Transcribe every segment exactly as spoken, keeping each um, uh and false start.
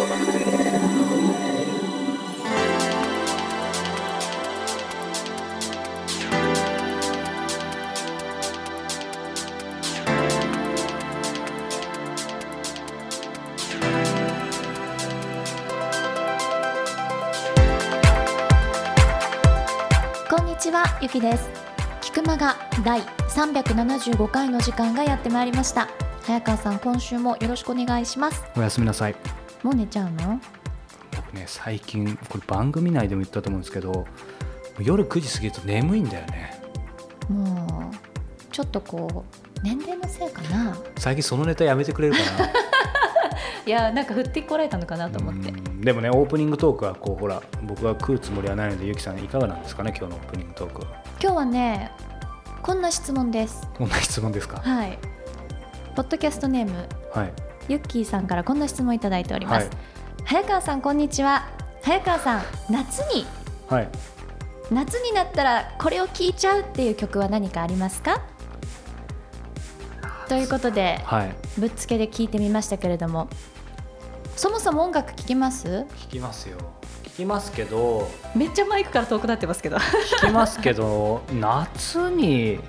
こんにちは、ゆきです。キクマガだいさんびゃくななじゅうごかいの時間がやってまいりました。早川さん、今週もよろしくお願いします。おやすみなさい。もう寝ちゃうの？僕ね、最近これ番組内でも言ったと思うんですけど、夜くじ過ぎると眠いんだよね。もうちょっとこう年齢のせいかな。最近そのネタやめてくれるかな。いや、なんか振ってこられたのかなと思って。でもね、オープニングトークはこうほら、僕は食うつもりはないので、ゆきさんいかがなんですかね、今日のオープニングトークは。今日はね、こんな質問です。こんな質問ですか。はい。ポッドキャストネーム、はい、ゆっきーさんからこんな質問いただいております、はい、早川さんこんにちは。早川さん、夏に、はい、夏になったらこれを聴いちゃうっていう曲は何かありますかということで、はい、ぶっつけで聞いてみましたけれども、そもそも音楽聴きます？聴きますよ。聴きますけど、めっちゃマイクから遠くなってますけど。聴きますけど、夏に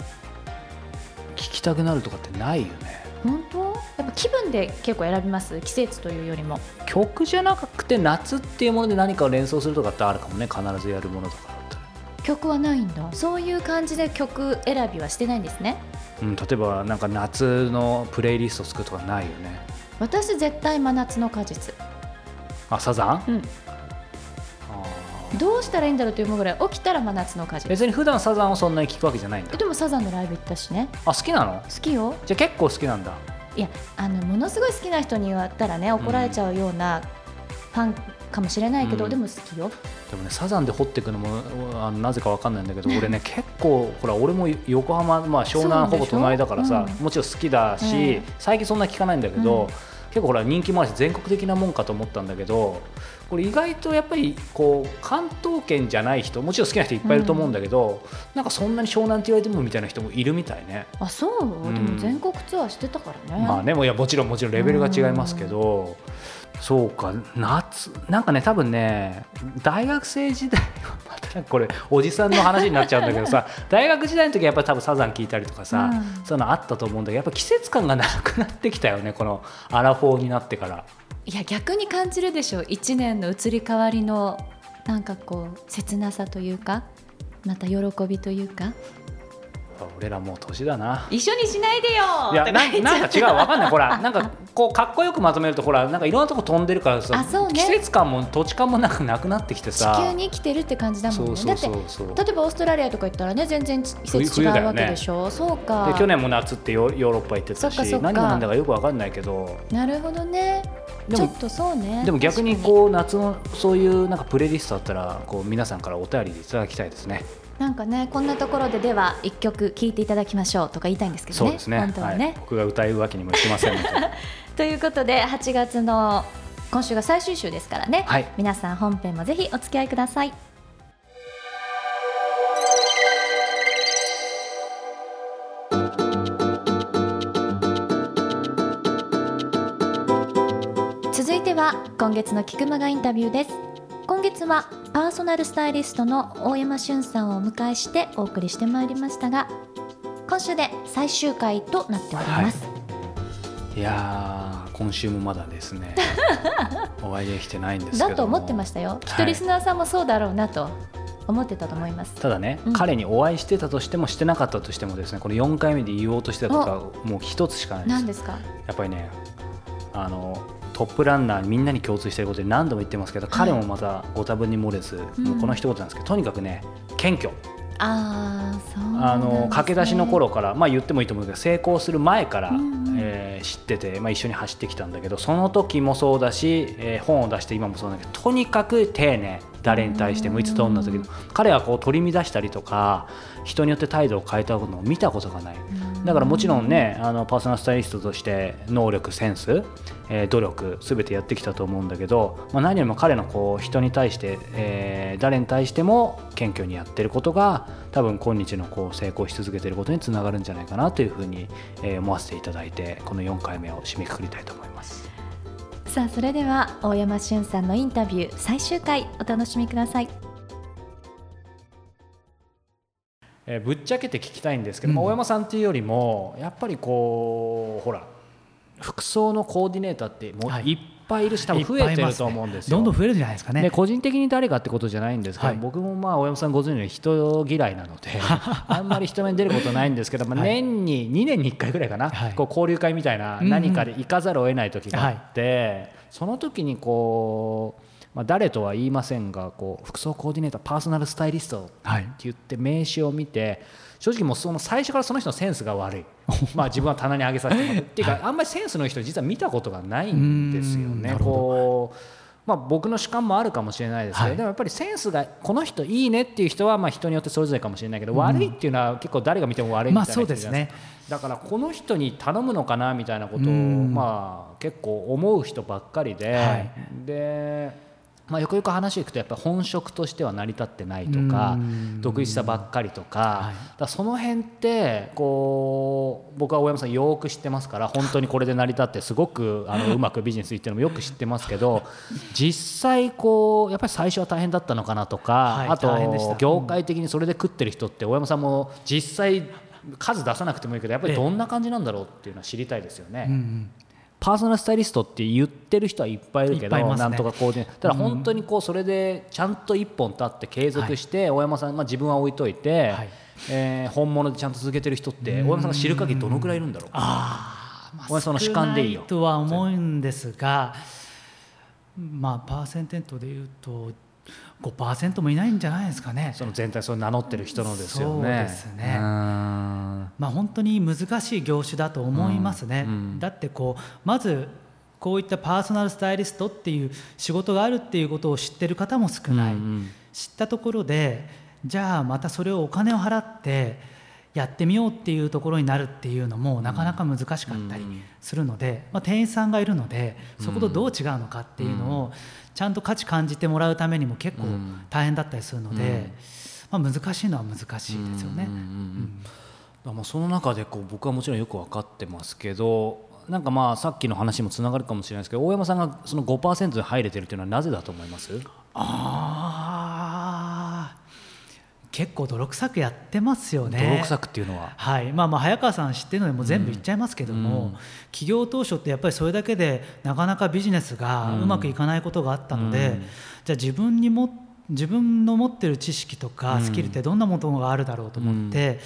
聴きたくなるとかってないよね。本当？やっぱ気分で結構選びます。季節というよりも。曲じゃなくて夏っていうもので何かを連想するとかってあるかもね。必ずやるものとかだったら。曲はないんだ。そういう感じで曲選びはしてないんですね。うん、例えばなんか夏のプレイリスト作るとかないよね。私絶対真夏の果実。あ、サザン、うん、あ、どうしたらいいんだろうというぐらい、起きたら真夏の果実。別に普段サザンをそんなに聴くわけじゃないんだ。でもサザンのライブ行ったしね。あ、好きなの？好きよ。じゃあ結構好きなんだ。いや、あのものすごい好きな人に言ったらね、怒られちゃうようなファンかもしれないけど、うん、でも好きよ。でもね、サザンで掘っていくのもあのなぜか分かんないんだけど、俺ね結構ほら、俺も横浜、まあ、湘南ほぼ隣だからさ、うん、もちろん好きだし、うん、最近そんな聞かないんだけど、うん、結構ほら人気もあるし全国的なもんかと思ったんだけど、これ意外とやっぱりこう関東圏じゃない人、もちろん好きな人いっぱいいると思うんだけど、うん、なんかそんなに湘南って言われてもみたいな人もいるみたいね。あ、そう、うん、でも全国ツアーしてたからね。まあね、もういや、もちろんもちろんレベルが違いますけど、うん、そうか、夏なんかね、多分ね、大学生時代はまたなんかこれおじさんの話になっちゃうんだけどさ、大学時代の時はやっぱり多分サザン聞いたりとかさ、うん、そういうのあったと思うんだけど、やっぱ季節感がなくなってきたよね、このアラフォーになってから。いや、逆に感じるでしょ、いちねんの移り変わりのなんかこう切なさというか、また喜びというか。俺らもう年だな。一緒にしないでよ。いや、 な, なんか違う、わかんない。ほら、なんかこうかっこよくまとめると、ほら、なんかいろんなとこ飛んでるからさ、ね、季節感も土地感もなくなくなってきてさ、地球に生きてるって感じだもんね。そうそうそうそう。だって例えばオーストラリアとか行ったらね、全然季節違うわけでしょ、ね、そうか。で、去年も夏ってヨーロッパ行ってたし、何がなんだかよくわかんないけど。なるほどね。で も, ちょっとそうね、でも逆にこう夏のそういうなんかプレイリストだったら、こう皆さんからお便りいただきたいですね。なんかね、こんなところでではいっきょく聴いていただきましょうとか言いたいんですけどね。そうですね、本当はね、はい、僕が歌うわけにもいきませんので。ということで、はちがつの今週が最終週ですからね、はい、皆さん本編もぜひお付き合いください。続いては今月のキクマガインタビューです。今月はパーソナルスタイリストの大山俊さんをお迎えしてお送りしてまいりましたが、今週で最終回となっております、はい、いやー、今週もまだですね、お会いできてないんですけども。だと思ってましたよ、きっとリスナーさんもそうだろうなと思ってたと思います、はい、ただね、うん、彼にお会いしてたとしてもしてなかったとしてもですね、これよんかいめで言おうとしてたことはもう一つしかないです。何ですか？やっぱりね、あのトップランナーみんなに共通していることで何度も言ってますけど、彼もまたご多分に漏れず、うん、もうこの一言なんですけど、とにかくね、謙虚。あー、そうなんですね。あの駆け出しの頃から、まあ、言ってもいいと思うけど、成功する前から、うんうん、えー、知ってて、まあ、一緒に走ってきたんだけど、その時もそうだし、えー、本を出して今もそうだけど、とにかく丁寧。誰に対してもいつどんな時でも、彼はこう取り乱したりとか人によって態度を変えたことを見たことがない。だからもちろんね、あのパーソナルスタイリストとして能力、センス、えー、努力全てやってきたと思うんだけど、まあ、何よりも彼のこう人に対して、えー、誰に対しても謙虚にやってることが、多分今日のこう成功し続けていることにつながるんじゃないかなというふうに思わせていただいて、このよんかいめを締めくくりたいと思います。さあそれでは大山俊さんのインタビュー最終回お楽しみください。えー、ぶっちゃけて聞きたいんですけど、うん、まあ、大山さんというよりもやっぱりこうほら服装のコーディネーターってもういっぱいいるし、はい、多分増えてると思うんですよ。いっぱいいますね。どんどん増えるんじゃないですかね。で個人的に誰かってことじゃないんですけど、はい、僕もまあ大山さんご存じのように人嫌いなのであんまり人目に出ることないんですけど、まあ、年ににねんにいっかいぐらいかな、はい、こう交流会みたいな何かで行かざるを得ない時があって、はい、その時にこうまあ、誰とは言いませんがこう服装コーディネーターパーソナルスタイリストって言って名刺を見て正直もうその最初からその人のセンスが悪いまあ自分は棚に上げさせてもらうっていうかあんまりセンスの人実は見たことがないんですよね。こうまあ僕の主観もあるかもしれないですけどでもやっぱりセンスがこの人いいねっていう人はまあ人によってそれぞれかもしれないけど悪いっていうのは結構誰が見ても悪いみたいな人じゃないですか。だからこの人に頼むのかなみたいなことをまあ結構思う人ばっかりででまあ、よくよく話を聞くとやっぱり本職としては成り立ってないとか独立したばっかりとか、はい、だからその辺ってこう僕は大山さんよく知ってますから本当にこれで成り立ってすごくあのうまくビジネスいってるのもよく知ってますけど実際こうやっぱり最初は大変だったのかなとか、はい、あと業界的にそれで食ってる人って大山さんも実際数出さなくてもいいけどやっぱりどんな感じなんだろうっていうのは知りたいですよね。ええ、うんうんパーソナルスタイリストって言ってる人はいっぱいいるけどなんとかこうでただ本当にこうそれでちゃんといっぽん立って継続して大山さんが自分は置いといてえ本物でちゃんと続けてる人って大山さんが知る限りどのくらいいるんだろう。ああ、少ないとは思うんですがまあパーセンテントでいうと ごパーセント もいないんじゃないですかね。その全体それ名乗ってる人のですよね。そうですね。まあ、本当に難しい業種だと思いますね、うんうん、だってこうまずこういったパーソナルスタイリストっていう仕事があるっていうことを知ってる方も少ない、うんうん、知ったところでじゃあまたそれをお金を払ってやってみようっていうところになるっていうのもなかなか難しかったりするので、まあ、店員さんがいるのでそことどう違うのかっていうのをちゃんと価値感じてもらうためにも結構大変だったりするので、まあ、難しいのは難しいですよね、うんうんうんまあ、その中でこう僕はもちろんよく分かってますけどなんかまあさっきの話もつながるかもしれないですけど大山さんがその ごパーセント に入れてるというのはなぜだと思います？あ結構泥臭くやってますよね。泥臭くっていうのは、はいまあ、まあ早川さん知ってるのでもう全部言っちゃいますけども、うん、起業当初ってやっぱりそれだけでなかなかビジネスがうまくいかないことがあったので、うんうん、じゃあ自分にも自分の持ってる知識とかスキルってどんなものがあるだろうと思って、うんうん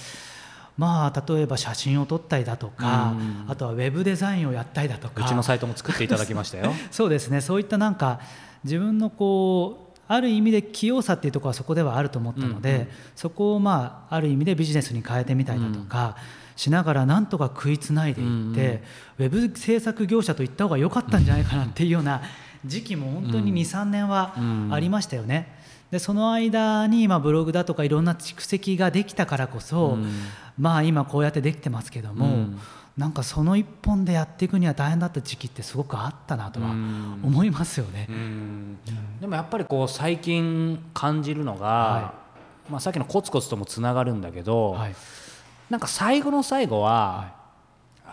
まあ、例えば写真を撮ったりだとか、うん、あとはウェブデザインをやったりだとかうちのサイトも作っていただきましたよそうですねそういったなんか自分のこうある意味で器用さっていうところはそこではあると思ったので、うん、そこを、まあ、ある意味でビジネスに変えてみたりだとか、うん、しながらなんとか食いつないでいって、うん、ウェブ制作業者といった方が良かったんじゃないかなっていうような時期も本当に に,さん 年はありましたよね、うん、でその間に今ブログだとかいろんな蓄積ができたからこそ、うんまあ、今こうやってできてますけども、うん、なんかその一本でやっていくには大変だった時期ってすごくあったなとは思いますよね、うんうん、でもやっぱりこう最近感じるのが、はいまあ、さっきのコツコツともつながるんだけど、はい、なんか最後の最後は、はい、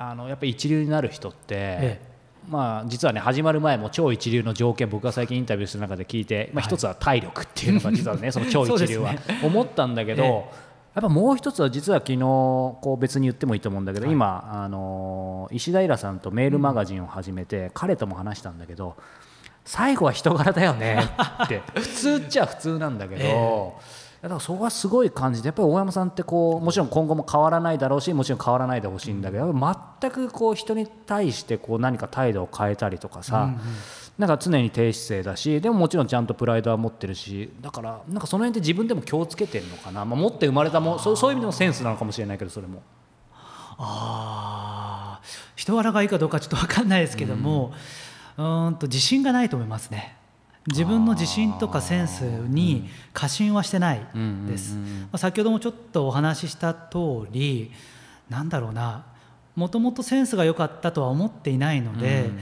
あのやっぱり一流になる人って、ええまあ、実はね始まる前も超一流の条件僕が最近インタビューする中で聞いて、まあ、一つは体力っていうのが実はねその超一流は思ったんだけど、ええやっぱもう一つは実は昨日こう別に言ってもいいと思うんだけど、はい、今あの石平さんとメールマガジンを始めて彼とも話したんだけど最後は人柄だよねって普通っちゃ普通なんだけど、えー、だからそこはすごい感じでやっぱり大山さんってこうもちろん今後も変わらないだろうしもちろん変わらないでほしいんだけど全くこう人に対してこう何か態度を変えたりとかさ、うんうんなんか常に低姿勢だしでももちろんちゃんとプライドは持ってるしだからなんかその辺で自分でも気をつけてるのかな、まあ、持って生まれたもそう、そういう意味でもセンスなのかもしれないけどそれもあ人柄がいいかどうかちょっと分かんないですけども、うん、うんと自信がないと思いますね。自分の自信とかセンスに過信はしてないです、うんうんうんうんまあ、先ほどもちょっとお話しした通りなんだろうなもともとセンスが良かったとは思っていないので、うん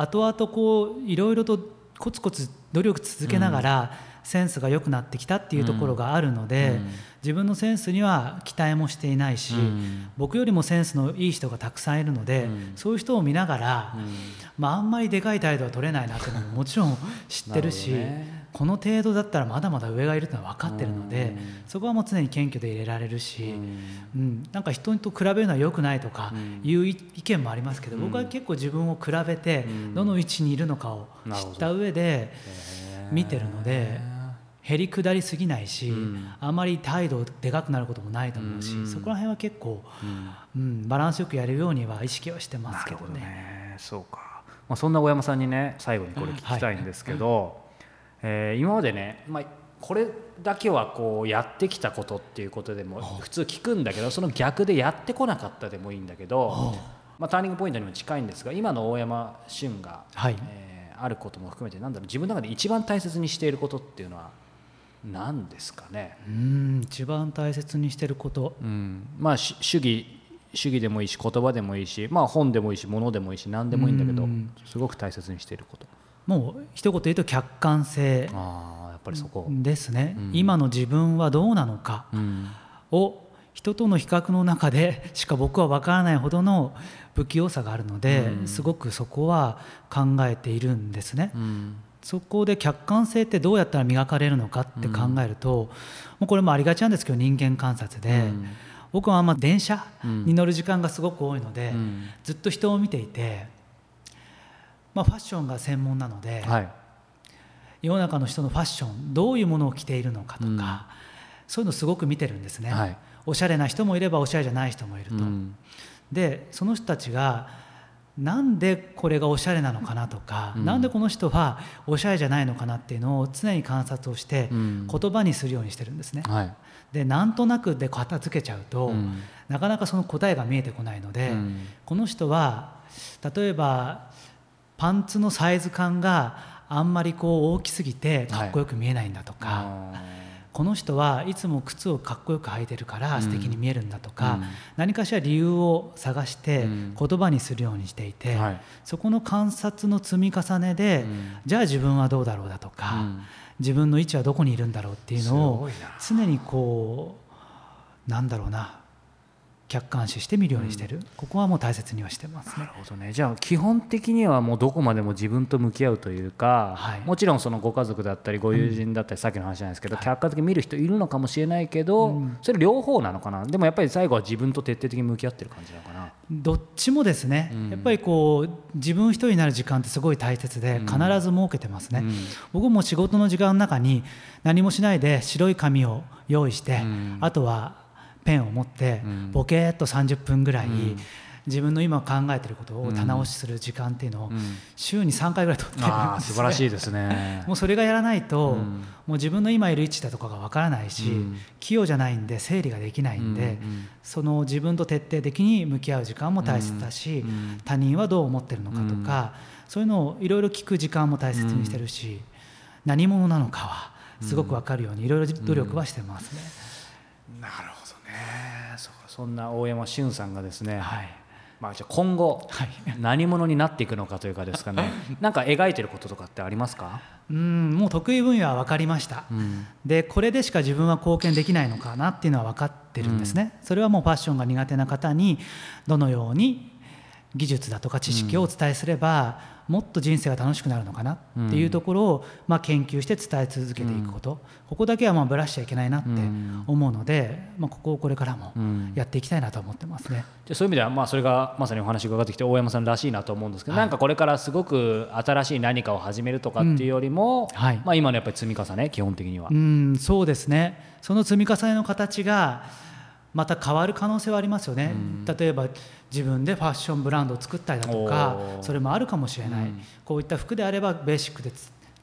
後々こういろいろとコツコツ努力続けながらセンスが良くなってきたっていうところがあるので、うん、自分のセンスには期待もしていないし、うん、僕よりもセンスのいい人がたくさんいるので、うん、そういう人を見ながら、うんまあ、あんまりでかい態度は取れないなっていうのももちろん知ってるし、ね、この程度だったらまだまだ上がいるってのは分かってるので、うん、そこはもう常に謙虚でいれられるし、うんうん、なんか人と比べるのは良くないとかいう意見もありますけど、うん、僕は結構自分を比べてどの位置にいるのかを知った上で見てるので、へり下りすぎないし、うん、あまり態度でかくなることもないと思うし、うん、そこら辺は結構、うんうん、バランスよくやるようには意識はしてますけどね。なるほどね、そうか、まあ、そんな大山さんにね最後にこれ聞きたいんですけど、うんはいえー、今までね、まあ、これだけはこうやってきたことっていうことでも普通聞くんだけど、その逆でやってこなかったでもいいんだけど、まあ、ターニングポイントにも近いんですが、今の大山俊が、はいえー、あることも含めてなんだろう、自分の中で一番大切にしていることっていうのは何ですかね。うーん、一番大切にしてること、うん、まあ主義主義でもいいし、言葉でもいいし、まあ、本でもいいし、物でもいいし、何でもいいんだけど、すごく大切にしていること、もう一言言うと客観性。あ、やっぱりそこですね、うん、今の自分はどうなのかを人との比較の中でしか僕は分からないほどの不器用さがあるので、うん、すごくそこは考えているんですね、うんそこで客観性ってどうやったら磨かれるのかって考えると、うん、もうこれもありがちなんですけど人間観察で、うん、僕はあんま電車に乗る時間がすごく多いので、うん、ずっと人を見ていて、まあ、ファッションが専門なので、はい、世の中の人のファッションどういうものを着ているのかとか、うん、そういうのすごく見てるんですね、はい、おしゃれな人もいればおしゃれじゃない人もいると、うん、でその人たちがなんでこれがおしゃれなのかなとか、うん、なんでこの人はおしゃれじゃないのかなっていうのを常に観察をして言葉にするようにしてるんですね、うんはい、でなんとなくで片付けちゃうと、うん、なかなかその答えが見えてこないので、うん、この人は例えばパンツのサイズ感があんまりこう大きすぎてかっこよく見えないんだとか、はいこの人はいつも靴をかっこよく履いてるから素敵に見えるんだとか、うん、何かしら理由を探して言葉にするようにしていて、うんはい、そこの観察の積み重ねで、うん、じゃあ自分はどうだろうだとか、うん、自分の位置はどこにいるんだろうっていうのを常にこうなんだろうな客観視して見るようにしてる、うん、ここはもう大切にはしてますね。なるほどね。じゃあ基本的にはもうどこまでも自分と向き合うというか、はい、もちろんそのご家族だったりご友人だったり、うん、さっきの話じゃないですけど、はい、客観的に見る人いるのかもしれないけど、うん、それ両方なのかな。でもやっぱり最後は自分と徹底的に向き合ってる感じなのかな。どっちもですね、うん、やっぱりこう自分一人になる時間ってすごい大切で、うん、必ず設けてますね、うん、僕も仕事の時間の中に何もしないで白い紙を用意して、うん、あとはペンを持ってボケーっとさんじゅっぷんぐらい自分の今考えていることを棚押しする時間っていうのを週にさんかいぐらい取ってるんですね。あー、素晴らしいですね。もうそれがやらないと、うん、もう自分の今いる位置だとかがわからないし、うん、器用じゃないんで整理ができないんで、うんうん、その自分と徹底的に向き合う時間も大切だし、うん、他人はどう思ってるのかとか、うん、そういうのをいろいろ聞く時間も大切にしてるし、うん、何者なのかはすごくわかるようにいろいろ努力はしてますね、うん、なるほど。そ, そんな大山俊さんがですね、はいまあ、じゃあ今後、はい、何者になっていくのかというかですかねなんか描いてることとかってありますか？うんもう得意分野は分かりました、うん、でこれでしか自分は貢献できないのかなっていうのは分かってるんですね、うん、それはもうファッションが苦手な方にどのように技術だとか知識をお伝えすれば、うん、もっと人生が楽しくなるのかなっていうところを、まあ、研究して伝え続けていくこと、うん、ここだけはまあぶらしちゃいけないなって思うので、まあ、ここをこれからもやっていきたいなと思ってますね、うん、じゃそういう意味では、まあ、それがまさにお話伺ってきて大山さんらしいなと思うんですけど、はい、なんかこれからすごく新しい何かを始めるとかっていうよりも、うんはいまあ、今のやっぱり積み重ね基本的にはうんそうですね。その積み重ねの形がまた変わる可能性はありますよね、うん、例えば自分でファッションブランドを作ったりだとかそれもあるかもしれない、うん、こういった服であればベーシックで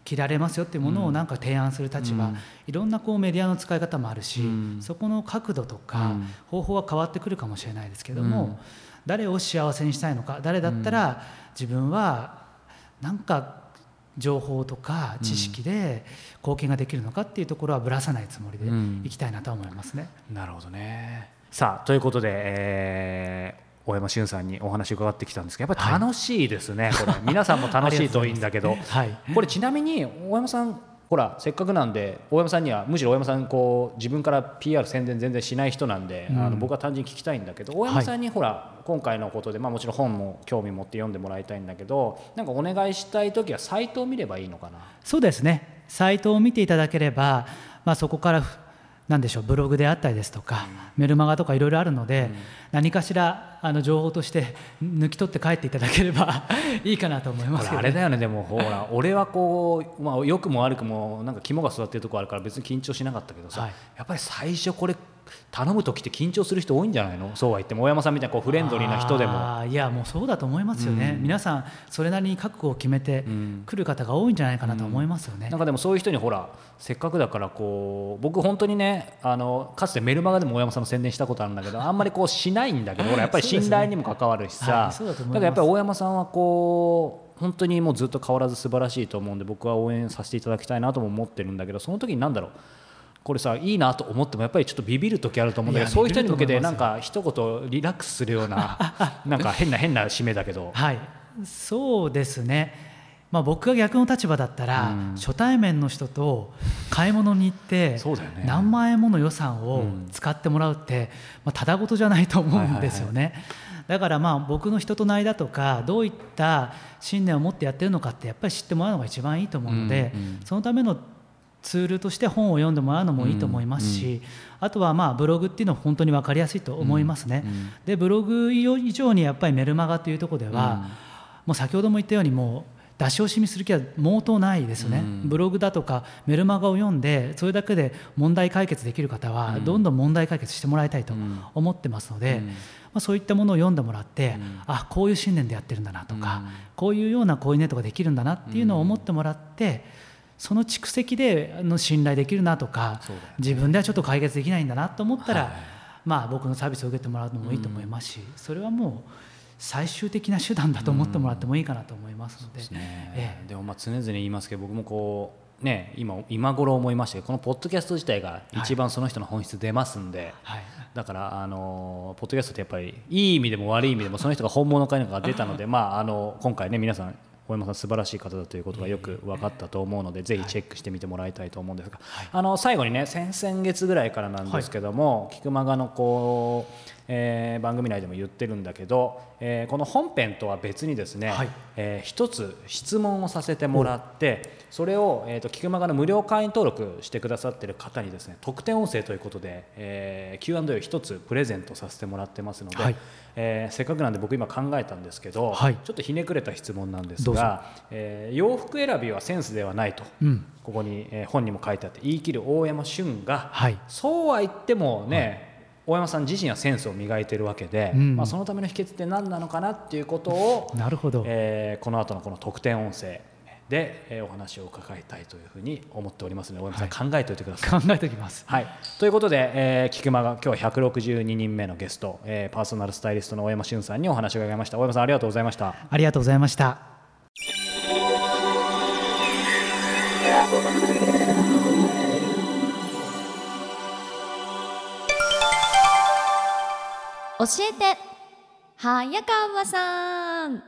着られますよっていうものをなんか提案する立場、うん、いろんなこうメディアの使い方もあるし、うん、そこの角度とか方法は変わってくるかもしれないですけども、うん、誰を幸せにしたいのか誰だったら自分はなんか情報とか知識で貢献ができるのかっていうところはぶらさないつもりでいきたいなと思いますね、うん、なるほどね。さあということで、えー、大山俊さんにお話伺ってきたんですけど、やっぱり楽しいですね、はい、これ皆さんも楽しいといいんだけどはい、これちなみに大山さんほらせっかくなんで大山さんにはむしろ大山さんこう自分から ピーアール 宣伝全然しない人なんで、うん、あの僕は単純に聞きたいんだけど、大山さんにほら、はい、今回のことで、まあ、もちろん本も興味持って読んでもらいたいんだけど、なんかお願いしたい時はサイトを見ればいいのかな。そうですね、サイトを見ていただければ、まあ、そこから何でしょう、ブログであったりですとか、うん、メルマガとかいろいろあるので、うん、何かしらあの情報として抜き取って帰っていただければいいかなと思いますけど、ね、あれだよね。でもほら俺はこう、まあ、良くも悪くもなんか肝が育ってるところあるから別に緊張しなかったけどさ、はい、やっぱり最初これ頼む時って緊張する人多いんじゃないの。そうは言っても大山さんみたいなこうフレンドリーな人でも、あ、いやもうそうだと思いますよね、うん、皆さんそれなりに覚悟を決めて来る方が多いんじゃないかなと思いますよね、うん、なんかでもそういう人にほらせっかくだからこう僕本当にね、あのかつてメルマガでも大山さんの宣伝したことあるんだけどあんまりこうしないんだけどほらやっぱり信頼にも関わるしさ、だからやっぱり大山さんはこう本当にもうずっと変わらず素晴らしいと思うんで僕は応援させていただきたいなとも思ってるんだけど、その時に何だろう、これさいいなと思ってもやっぱりちょっとビビる時あると思うんだけど、そういう人に向けてなんか一言リラックスするようななんか変な変な締めだけど、はい、そうですね、まあ、僕が逆の立場だったら、うん、初対面の人と買い物に行って何万円もの予算を使ってもらうって、まあ、ただごとじゃないと思うんですよね、はいはいはい、だからまあ僕の人となりだとかどういった信念を持ってやってるのかってやっぱり知ってもらうのが一番いいと思うので、うんうん、そのためのツールとして本を読んでもらうのもいいと思いますし、うんうん、あとはまあブログっていうのは本当に分かりやすいと思いますね、うんうん、でブログ以上にやっぱりメルマガというところでは、うん、もう先ほども言ったようにもう出し惜しみする気は毛頭ないですね、うん、ブログだとかメルマガを読んでそれだけで問題解決できる方はどんどん問題解決してもらいたいと思ってますので、うんうん、まあ、そういったものを読んでもらって、うん、あ、こういう信念でやってるんだなとか、うん、こういうようなこういうネットができるんだなっていうのを思ってもらって、その蓄積での信頼できるなとか、ね、自分ではちょっと解決できないんだなと思ったら、はい、まあ、僕のサービスを受けてもらうのもいいと思いますし、うん、それはもう最終的な手段だと思ってもらってもいいかなと思いますので、うん、そうですね、ええ、でもまあ常々言いますけど僕もこう、ね、今, 今頃思いましたけどこのポッドキャスト自体が一番その人の本質出ますんで、はい、だからあのポッドキャストってやっぱりいい意味でも悪い意味でもその人が本物かいのかが出たのでまああの今回ね皆さん大山さん素晴らしい方だということがよく分かったと思うので、ぜひチェックしてみてもらいたいと思うんですが、はい、あの最後にね先々月ぐらいからなんですけども、はい、キクマガのこう、えー、番組内でも言ってるんだけど、えー、この本編とは別にですね、はい、えー、一つ質問をさせてもらって、うん、それを、えーと、キクマガの無料会員登録してくださっている方にですね特典音声ということで、えー、キューアンドエー を一つプレゼントさせてもらってますので、はい、えー、せっかくなんで僕今考えたんですけど、はい、ちょっとひねくれた質問なんですが、えー、洋服選びはセンスではないと、うん、ここに、えー、本にも書いてあって言い切る大山俊が、はい、そうは言ってもね、はい、大山さん自身はセンスを磨いているわけで、うん、まあ、そのための秘訣って何なのかなっていうことをなるほど、えー、この後のこの特典音声で、えー、お話を伺いたいというふうに思っておりますので、大山さん、はい、考えておいてください。考えておきます、はい、ということで、えー、キクマガ今日はひゃくろくじゅうににんめのゲスト、えー、パーソナルスタイリストの大山俊さんにお話を伺いました。大山さん、ありがとうございました。ありがとうございました。教えて早川さん。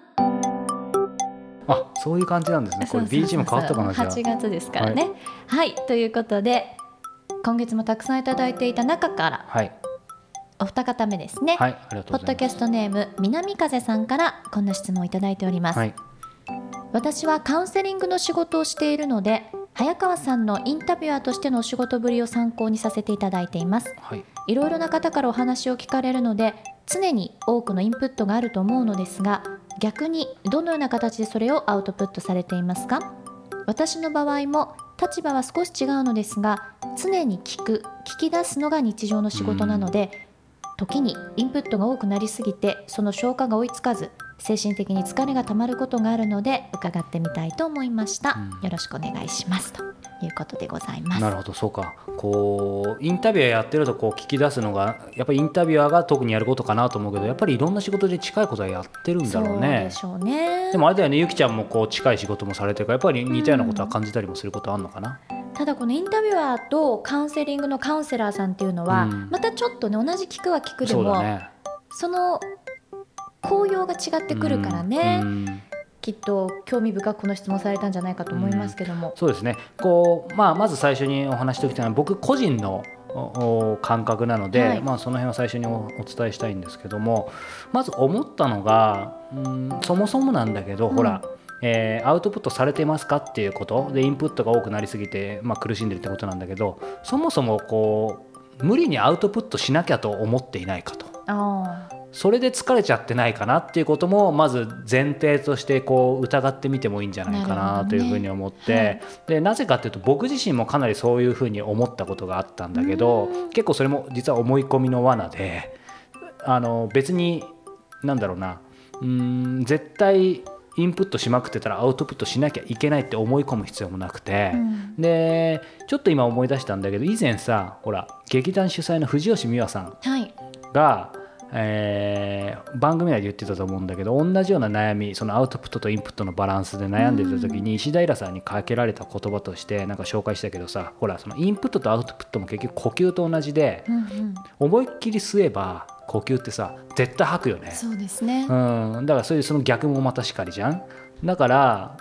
あ、そういう感じなんですね。これ ビージーエム 変わったかな。はちがつですからね、はい、はい、ということで今月もたくさんいただいていた中から、はい、お二方目ですね、はい、ありがとうございます。ポッドキャストネーム南風さんからこんな質問をいただいております、はい、私はカウンセリングの仕事をしているので早川さんのインタビュアーとしてのお仕事ぶりを参考にさせていただいています、はい、いろいろな方からお話を聞かれるので常に多くのインプットがあると思うのですが、逆にどのような形でそれをアウトプットされていますか？私の場合も立場は少し違うのですが、常に聞く、聞き出すのが日常の仕事なので、時にインプットが多くなりすぎてその消化が追いつかず精神的に疲れがたまることがあるので伺ってみたいと思いました、うん、よろしくお願いしますということでございます。なるほど、そうか、こうインタビュアーやってるとこう聞き出すのがやっぱりインタビュアーが特にやることかなと思うけど、やっぱりいろんな仕事で近いことはやってるんだろうね。そうでしょうね。でもあれだよね、ゆきちゃんもこう近い仕事もされてるからやっぱり似たようなことは感じたりもすることあるのかな、うん。ただこのインタビュアーとカウンセリングのカウンセラーさんっていうのは、うん、またちょっとね、同じ聞くは聞くでも そ,、ね、その紅葉が違ってくるからね、うんうん、きっと興味深くこの質問されたんじゃないかと思いますけども、うん、そうですね。こう、まあ、まず最初にお話しておきたいのは僕個人の感覚なので、はい、まあ、その辺は最初に お, お伝えしたいんですけども、まず思ったのが、うん、そもそもなんだけど、うん、ほらえー、アウトプットされてますかっていうことでインプットが多くなりすぎて、まあ、苦しんでるってことなんだけど、そもそもこう無理にアウトプットしなきゃと思っていないかと、あー、それで疲れちゃってないかなっていうこともまず前提としてこう疑ってみてもいいんじゃないかなというふうに思って、なるほどね。はい。で、なぜかっていうと僕自身もかなりそういうふうに思ったことがあったんだけど、結構それも実は思い込みの罠で、あの別になんだろうな、うーん絶対インプットしまくってたらアウトプットしなきゃいけないって思い込む必要もなくて、うん、でちょっと今思い出したんだけど、以前さほら劇団主催の藤吉美和さんが、はい、えー、番組内で言ってたと思うんだけど、同じような悩み、そのアウトプットとインプットのバランスで悩んでた時に石平さんにかけられた言葉としてなんか紹介したけどさ、ほらそのインプットとアウトプットも結局呼吸と同じで、うんうん、思いっきり吸えば呼吸ってさ絶対吐くよね。そうですね、うん、だからそういうその逆もまたしかりじゃん。だから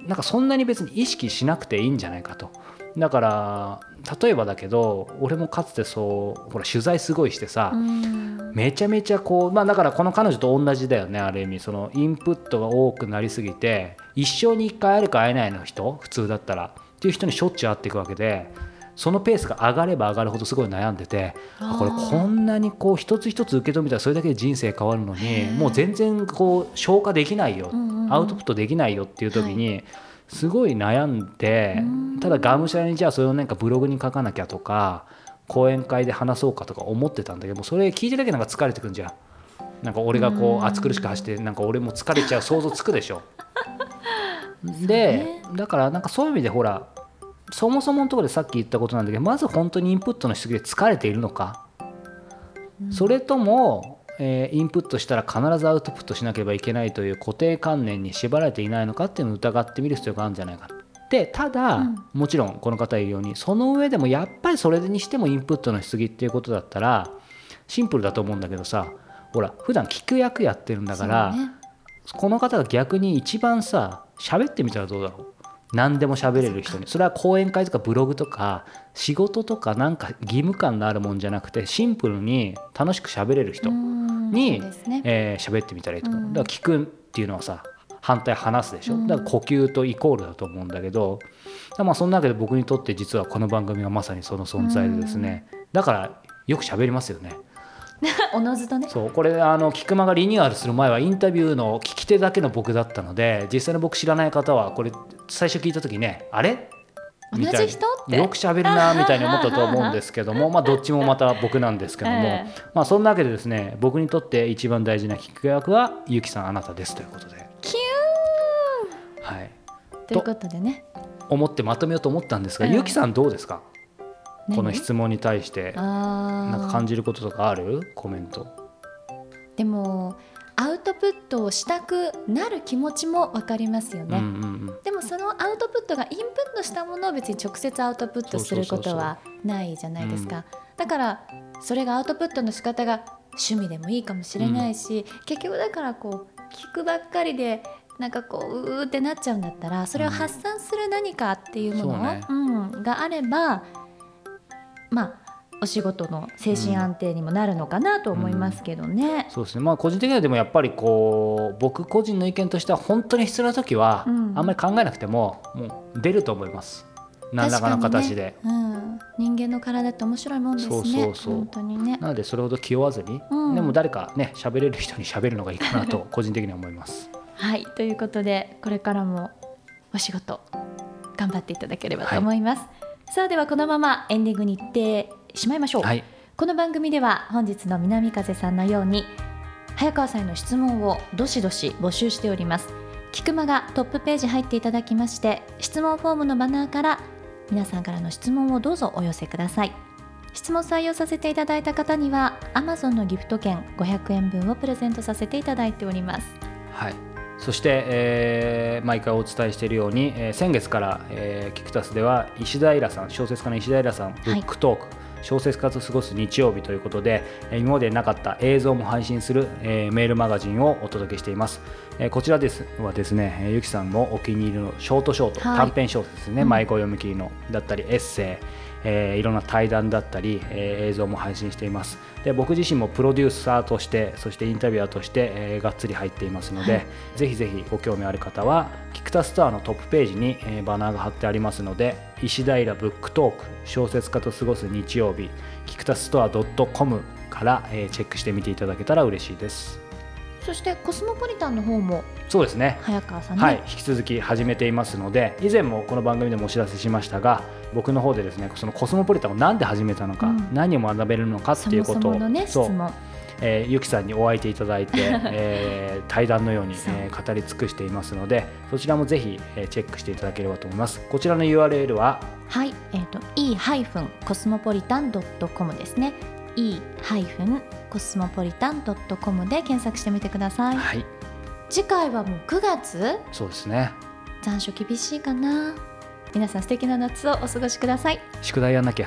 なんかそんなに別に意識しなくていいんじゃないかと。だから例えばだけど、俺もかつてそうほら取材すごいしてさ、うん、めちゃめちゃこう、まあ、だからこの彼女と同じだよね。ある意味そのインプットが多くなりすぎて一生に一回会えるか会えないの人、普通だったらっていう人にしょっちゅう会っていくわけで、そのペースが上がれば上がるほどすごい悩んでて、これこんなにこう一つ一つ受け止めたらそれだけで人生変わるのに、もう全然こう消化できないよ、うんうんうん、アウトプットできないよっていう時にすごい悩んで、はい、ただがむしゃらにじゃあそれをなんかブログに書かなきゃとか講演会で話そうかとか思ってたんだけど、それ聞いてるだけなんか疲れてくんじゃん。なんか俺がこう暑苦しく走ってなんか俺も疲れちゃう想像つくでしょで、だからなんかそういう意味でほらそもそものところでさっき言ったことなんだけど、まず本当にインプットのしすぎで疲れているのか、うん、それとも、えー、インプットしたら必ずアウトプットしなければいけないという固定観念に縛られていないのかっていうのを疑ってみる必要があるんじゃないかな。でただ、うん、もちろんこの方言うようにその上でもやっぱりそれにしてもインプットのしすぎっていうことだったらシンプルだと思うんだけどさ、ほら普段聞く役やってるんだから、ね、この方が逆に一番さ喋ってみたらどうだろう。何でも喋れる人に。それは講演会とかブログとか仕事とかなんか義務感のあるもんじゃなくて、シンプルに楽しく喋れる人にえ喋ってみたらいいと思う。だから聞くっていうのはさ反対話すでしょ。だから呼吸とイコールだと思うんだけど、まあそんなわけで僕にとって実はこの番組はまさにその存在でですね、だからよく喋りますよねおのずとね。そう、これあのキクマがリニューアルする前はインタビューの聞き手だけの僕だったので、実際の僕知らない方はこれ最初聞いた時ね、あれみたいによく喋るなみたいに思ったと思うんですけどもまあどっちもまた僕なんですけども、えー、まあそんなわけでですね、僕にとって一番大事な聞く役はゆきさんあなたですということで、キュー、はい、ということでね思ってまとめようと思ったんですが、ゆき、えー、さんどうですかこの質問に対して。なんか感じることとかある？コメント。でもアウトプットをしたくなる気持ちも分かりますよね、うんうんうん、でもそのアウトプットがインプットしたものを別に直接アウトプットすることはないじゃないですか。だからそれがアウトプットの仕方が趣味でもいいかもしれないし、うん、結局だからこう聞くばっかりでなんかこううーってなっちゃうんだったら、それを発散する何かっていうもの、うん、そうね、うん、があればまあ、お仕事の精神安定にもなるのかなと思いますけどね、うんうん、そうですね、まあ、個人的にはでもやっぱりこう僕個人の意見としては本当に必要な時はあんまり考えなくても、もう出ると思います、うん、何らかの形で、確かにね、うん、人間の体って面白いもんですね。そうそうそう、本当にね、なのでそれほど気負わずに、うん、でも誰かね喋れる人に喋るのがいいかなと個人的には思いますはい、ということでこれからもお仕事頑張っていただければと思います、はい。さあではこのままエンディングに行ってしまいましょう、はい、この番組では本日の南風さんのように早川さんへの質問をどしどし募集しております。キクマがトップページ入っていただきまして、質問フォームのバナーから皆さんからの質問をどうぞお寄せください。質問採用させていただいた方には Amazon のギフト券ごひゃくえんぶんをプレゼントさせていただいております、はい。そして、えー、毎回お伝えしているように、えー、先月から、えー、キクタスでは石平さん、小説家の石平さんブックトーク、はい、小説家と過ごす日曜日ということで、今までなかった映像も配信するメールマガジンをお届けしています。こちらですはですね、ゆきさんのお気に入りのショートショート、はい、短編小説ですね、うん、毎回読み切りのだったりエッセイ、えー、いろんな対談だったり、えー、映像も配信しています。で、僕自身もプロデューサーとしてそしてインタビュアーとして、えー、がっつり入っていますので、はい、ぜひぜひご興味ある方はキクタストアのトップページに、えー、バナーが貼ってありますので、石平ブックトーク小説家と過ごす日曜日キクタストア ドットコム から、えー、チェックしてみていただけたら嬉しいです。そしてコスモポリタンの方も、そうですね、早川さんね、はい、引き続き始めていますので、以前もこの番組でもお知らせしましたが、僕の方でですね、そのコスモポリタンをなんで始めたのか、うん、何を学べるのかっていうことを、そもそものね、質問、えー、ゆきさんにお相手いただいて、えー、対談のように、えー、語り尽くしていますので、そちらもぜひ、えー、チェックしていただければと思います。こちらの ユーアールエル は、はい、えーと、イーコスモポリタンドットコム ですね。イーコスモポリタンドットコム で検索してみてください、はい、次回はもうくがつ、そうですね、残暑厳しいかな。皆さん素敵な夏をお過ごしください。宿題やんなきゃ